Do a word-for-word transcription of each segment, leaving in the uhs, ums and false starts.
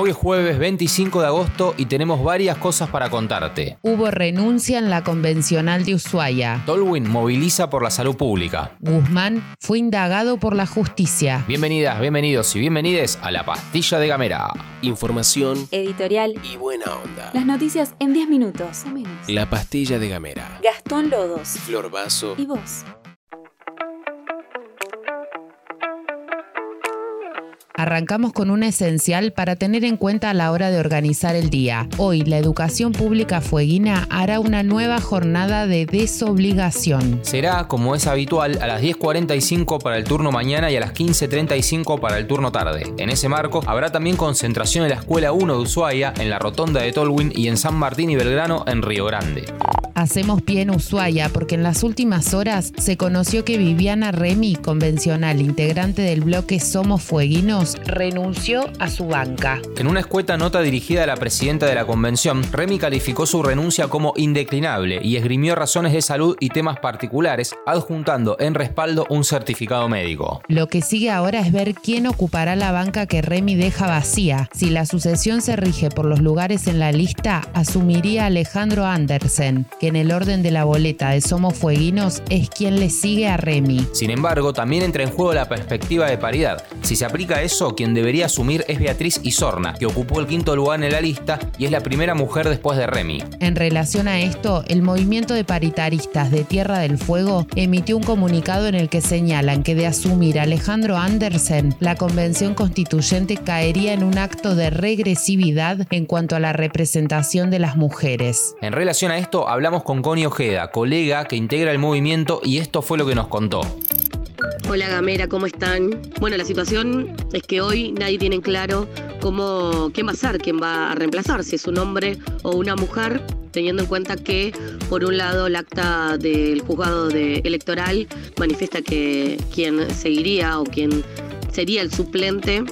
Hoy es jueves veinticinco de agosto y tenemos varias cosas para contarte. Hubo renuncia en la convencional de Ushuaia. Tolhuin moviliza por la salud pública. Guzmán fue indagado por la justicia. Bienvenidas, bienvenidos y bienvenides a La Pastilla de Gamera. Información, editorial y buena onda. Las noticias en diez minutos o menos. La Pastilla de Gamera. Gastón Lodos, Flor Basso y vos. Arrancamos con un esencial para tener en cuenta a la hora de organizar el día. Hoy, la educación pública fueguina hará una nueva jornada de desobligación. Será, como es habitual, a las diez cuarenta y cinco para el turno mañana y a las quince treinta y cinco para el turno tarde. En ese marco, habrá también concentración en la Escuela uno de Ushuaia, en la Rotonda de Tolhuin y en San Martín y Belgrano, en Río Grande. Hacemos pie en Ushuaia porque en las últimas horas se conoció que Viviana Remy, convencional integrante del bloque Somos Fueguinos, renunció a su banca. En una escueta nota dirigida a la presidenta de la convención, Remy calificó su renuncia como indeclinable y esgrimió razones de salud y temas particulares, adjuntando en respaldo un certificado médico. Lo que sigue ahora es ver quién ocupará la banca que Remy deja vacía. Si la sucesión se rige por los lugares en la lista, asumiría Alejandro Andersen, que en el orden de la boleta de Somos Fueguinos es quien le sigue a Remy. Sin embargo, también entra en juego la perspectiva de paridad. Si se aplica eso, quien debería asumir es Beatriz Isorna, que ocupó el quinto lugar en la lista y es la primera mujer después de Remy. En relación a esto, el movimiento de paritaristas de Tierra del Fuego emitió un comunicado en el que señalan que de asumir a Alejandro Andersen, la convención constituyente caería en un acto de regresividad en cuanto a la representación de las mujeres. En relación a esto, hablamos con Connie Ojeda, colega que integra el movimiento, y esto fue lo que nos contó. Hola Gamera, ¿cómo están? Bueno, la situación es que hoy nadie tiene en claro cómo, quién va a ser, quién va a reemplazar, si es un hombre o una mujer, teniendo en cuenta que, por un lado, el acta del juzgado de electoral manifiesta que quien seguiría o quien sería el suplente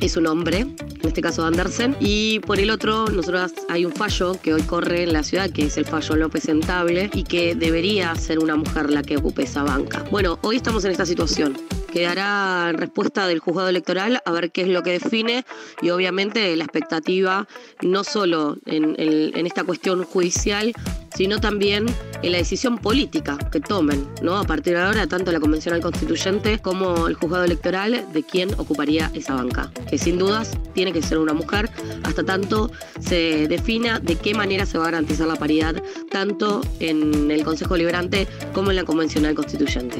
es un hombre, en este caso Andersen, y por el otro, nosotros hay un fallo que hoy corre en la ciudad, que es el fallo López Entable, y que debería ser una mujer la que ocupe esa banca. Bueno, hoy estamos en esta situación. Quedará en respuesta del juzgado electoral a ver qué es lo que define, y obviamente la expectativa no solo en, en, en esta cuestión judicial, sino también en la decisión política que tomen, ¿no? A partir de ahora, tanto la Convencional Constituyente como el Juzgado Electoral, de quién ocuparía esa banca, que sin dudas tiene que ser una mujer, hasta tanto se defina de qué manera se va a garantizar la paridad, tanto en el Consejo Deliberante como en la Convencional Constituyente.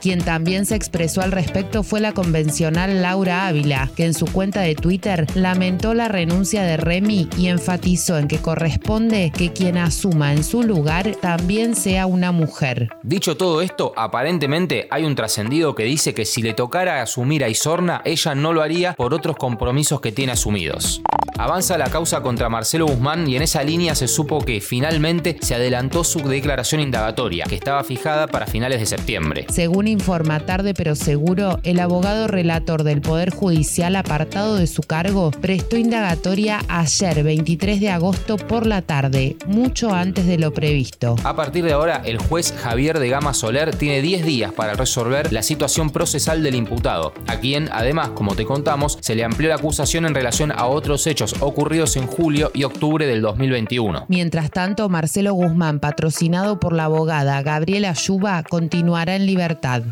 Quien también se expresó al respecto fue la convencional Laura Ávila, que en su cuenta de Twitter lamentó la renuncia de Remy y enfatizó en que corresponde que quien asuma en su lugar también sea una mujer. Dicho todo esto, aparentemente hay un trascendido que dice que si le tocara asumir a Isorna, ella no lo haría por otros compromisos que tiene asumidos. Avanza la causa contra Marcelo Guzmán y en esa línea se supo que finalmente se adelantó su declaración indagatoria, que estaba fijada para finales de septiembre. Según informa Tarde pero Seguro, el abogado relator del Poder Judicial apartado de su cargo prestó indagatoria ayer veintitrés de agosto por la tarde, mucho antes de lo previsto. A partir de ahora, el juez Javier de Gama Soler tiene diez días para resolver la situación procesal del imputado, a quien, además, como te contamos, se le amplió la acusación en relación a otros hechos ocurridos en julio y octubre del dos mil veintiuno. Mientras tanto, Marcelo Guzmán, patrocinado por la abogada Gabriela Ayuba, continuará en libertad.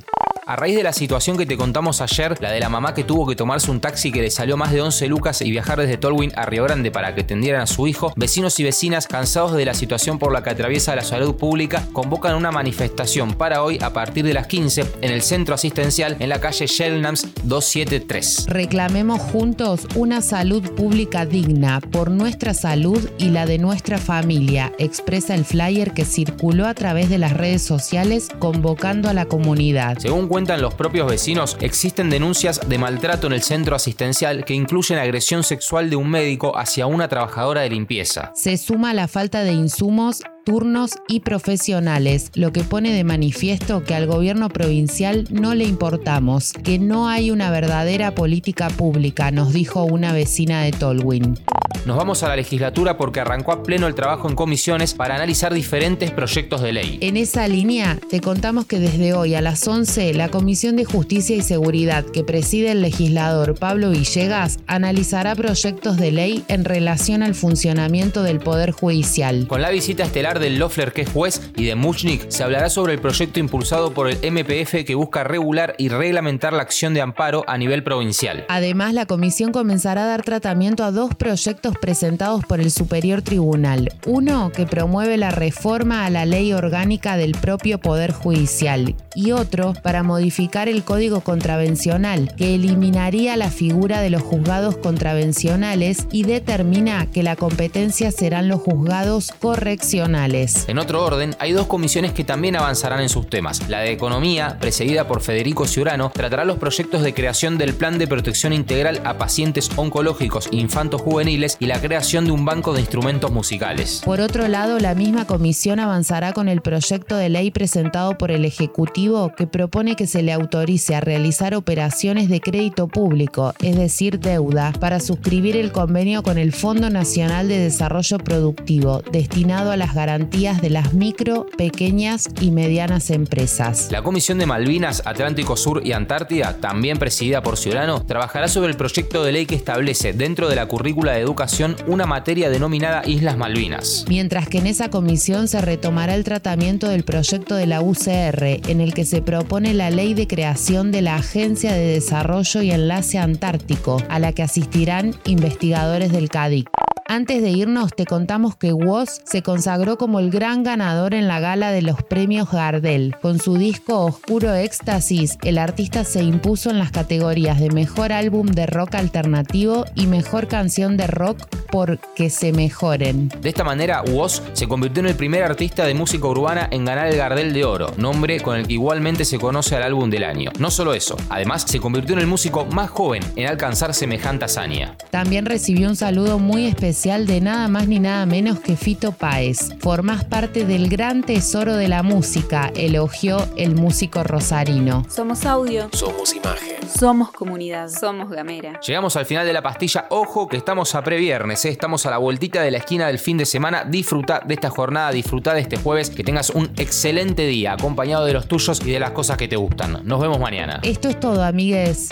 A raíz de la situación que te contamos ayer, la de la mamá que tuvo que tomarse un taxi que le salió más de once lucas y viajar desde Tolhuin a Río Grande para que atendieran a su hijo, vecinos y vecinas, cansados de la situación por la que atraviesa la salud pública, convocan una manifestación para hoy a partir de las quince en el centro asistencial en la calle Shelnams doscientos setenta y tres. Reclamemos juntos una salud pública digna por nuestra salud y la de nuestra familia, expresa el flyer que circuló a través de las redes sociales convocando a la comunidad. Según cuentan los propios vecinos, existen denuncias de maltrato en el centro asistencial que incluyen agresión sexual de un médico hacia una trabajadora de limpieza. Se suma la falta de insumos turnos y profesionales, lo que pone de manifiesto que al gobierno provincial no le importamos, que no hay una verdadera política pública, nos dijo una vecina de Tolhuin. Nos vamos a la legislatura porque arrancó a pleno el trabajo en comisiones para analizar diferentes proyectos de ley. En esa línea, te contamos que desde hoy a las once, la Comisión de Justicia y Seguridad que preside el legislador Pablo Villegas analizará proyectos de ley en relación al funcionamiento del Poder Judicial. Con la visita estelar de Loeffler, que es juez, y de Muchnik, se hablará sobre el proyecto impulsado por el M P F que busca regular y reglamentar la acción de amparo a nivel provincial. Además, la comisión comenzará a dar tratamiento a dos proyectos presentados por el Superior Tribunal. Uno que promueve la reforma a la ley orgánica del propio Poder Judicial y otro para modificar el Código Contravencional, que eliminaría la figura de los juzgados contravencionales y determina que la competencia serán los juzgados correccionales. En otro orden, hay dos comisiones que también avanzarán en sus temas. La de Economía, presidida por Federico Ciurano, tratará los proyectos de creación del Plan de Protección Integral a Pacientes Oncológicos e Infantos Juveniles y la creación de un banco de instrumentos musicales. Por otro lado, la misma comisión avanzará con el proyecto de ley presentado por el Ejecutivo que propone que se le autorice a realizar operaciones de crédito público, es decir, deuda, para suscribir el convenio con el Fondo Nacional de Desarrollo Productivo, destinado a las garantías de las micro, pequeñas y medianas empresas. La Comisión de Malvinas, Atlántico Sur y Antártida, también presidida por Ciurano, trabajará sobre el proyecto de ley que establece, dentro de la currícula de educación, una materia denominada Islas Malvinas. Mientras que en esa comisión se retomará el tratamiento del proyecto de la U C R, en el que se propone la ley de creación de la Agencia de Desarrollo y Enlace Antártico, a la que asistirán investigadores del CADIC. Antes de irnos, te contamos que Wos se consagró como el gran ganador en la gala de los premios Gardel. Con su disco Oscuro Éxtasis, el artista se impuso en las categorías de Mejor Álbum de Rock Alternativo y Mejor Canción de Rock por Que se Mejoren. De esta manera, Wos se convirtió en el primer artista de música urbana en ganar el Gardel de Oro, nombre con el que igualmente se conoce al álbum del año. No solo eso, además se convirtió en el músico más joven en alcanzar semejante hazaña. También recibió un saludo muy especial de nada más ni nada menos que Fito Páez. Formás parte del gran tesoro de la música, elogió el músico rosarino. Somos audio. Somos imagen. Somos comunidad. Somos Gamera. Llegamos al final de la pastilla. Ojo que estamos a previernes, ¿eh? Estamos a la vueltita de la esquina del fin de semana. Disfruta de esta jornada, disfruta de este jueves. Que tengas un excelente día, acompañado de los tuyos y de las cosas que te gustan. Nos vemos mañana. Esto es todo, amigues.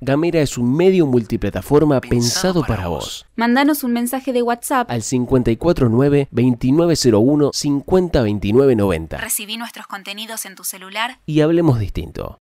Gamera es un medio multiplataforma pensado, pensado para, para vos. Mandanos un mensaje de WhatsApp al cinco cuatro nueve, dos nueve cero uno, cinco cero dos nueve nueve cero. Recibí nuestros contenidos en tu celular y hablemos distinto.